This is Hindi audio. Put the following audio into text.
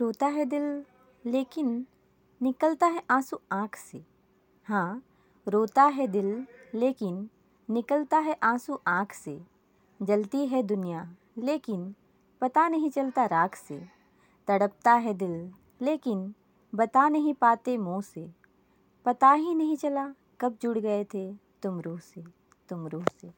रोता है दिल लेकिन निकलता है आंसू आँख से। हाँ, रोता है दिल लेकिन निकलता है आंसू आँख से। जलती है दुनिया लेकिन पता नहीं चलता राख से। तड़पता है दिल लेकिन बता नहीं पाते मुँह से। पता ही नहीं चला कब जुड़ गए थे तुम रूह से, तुम रूह से।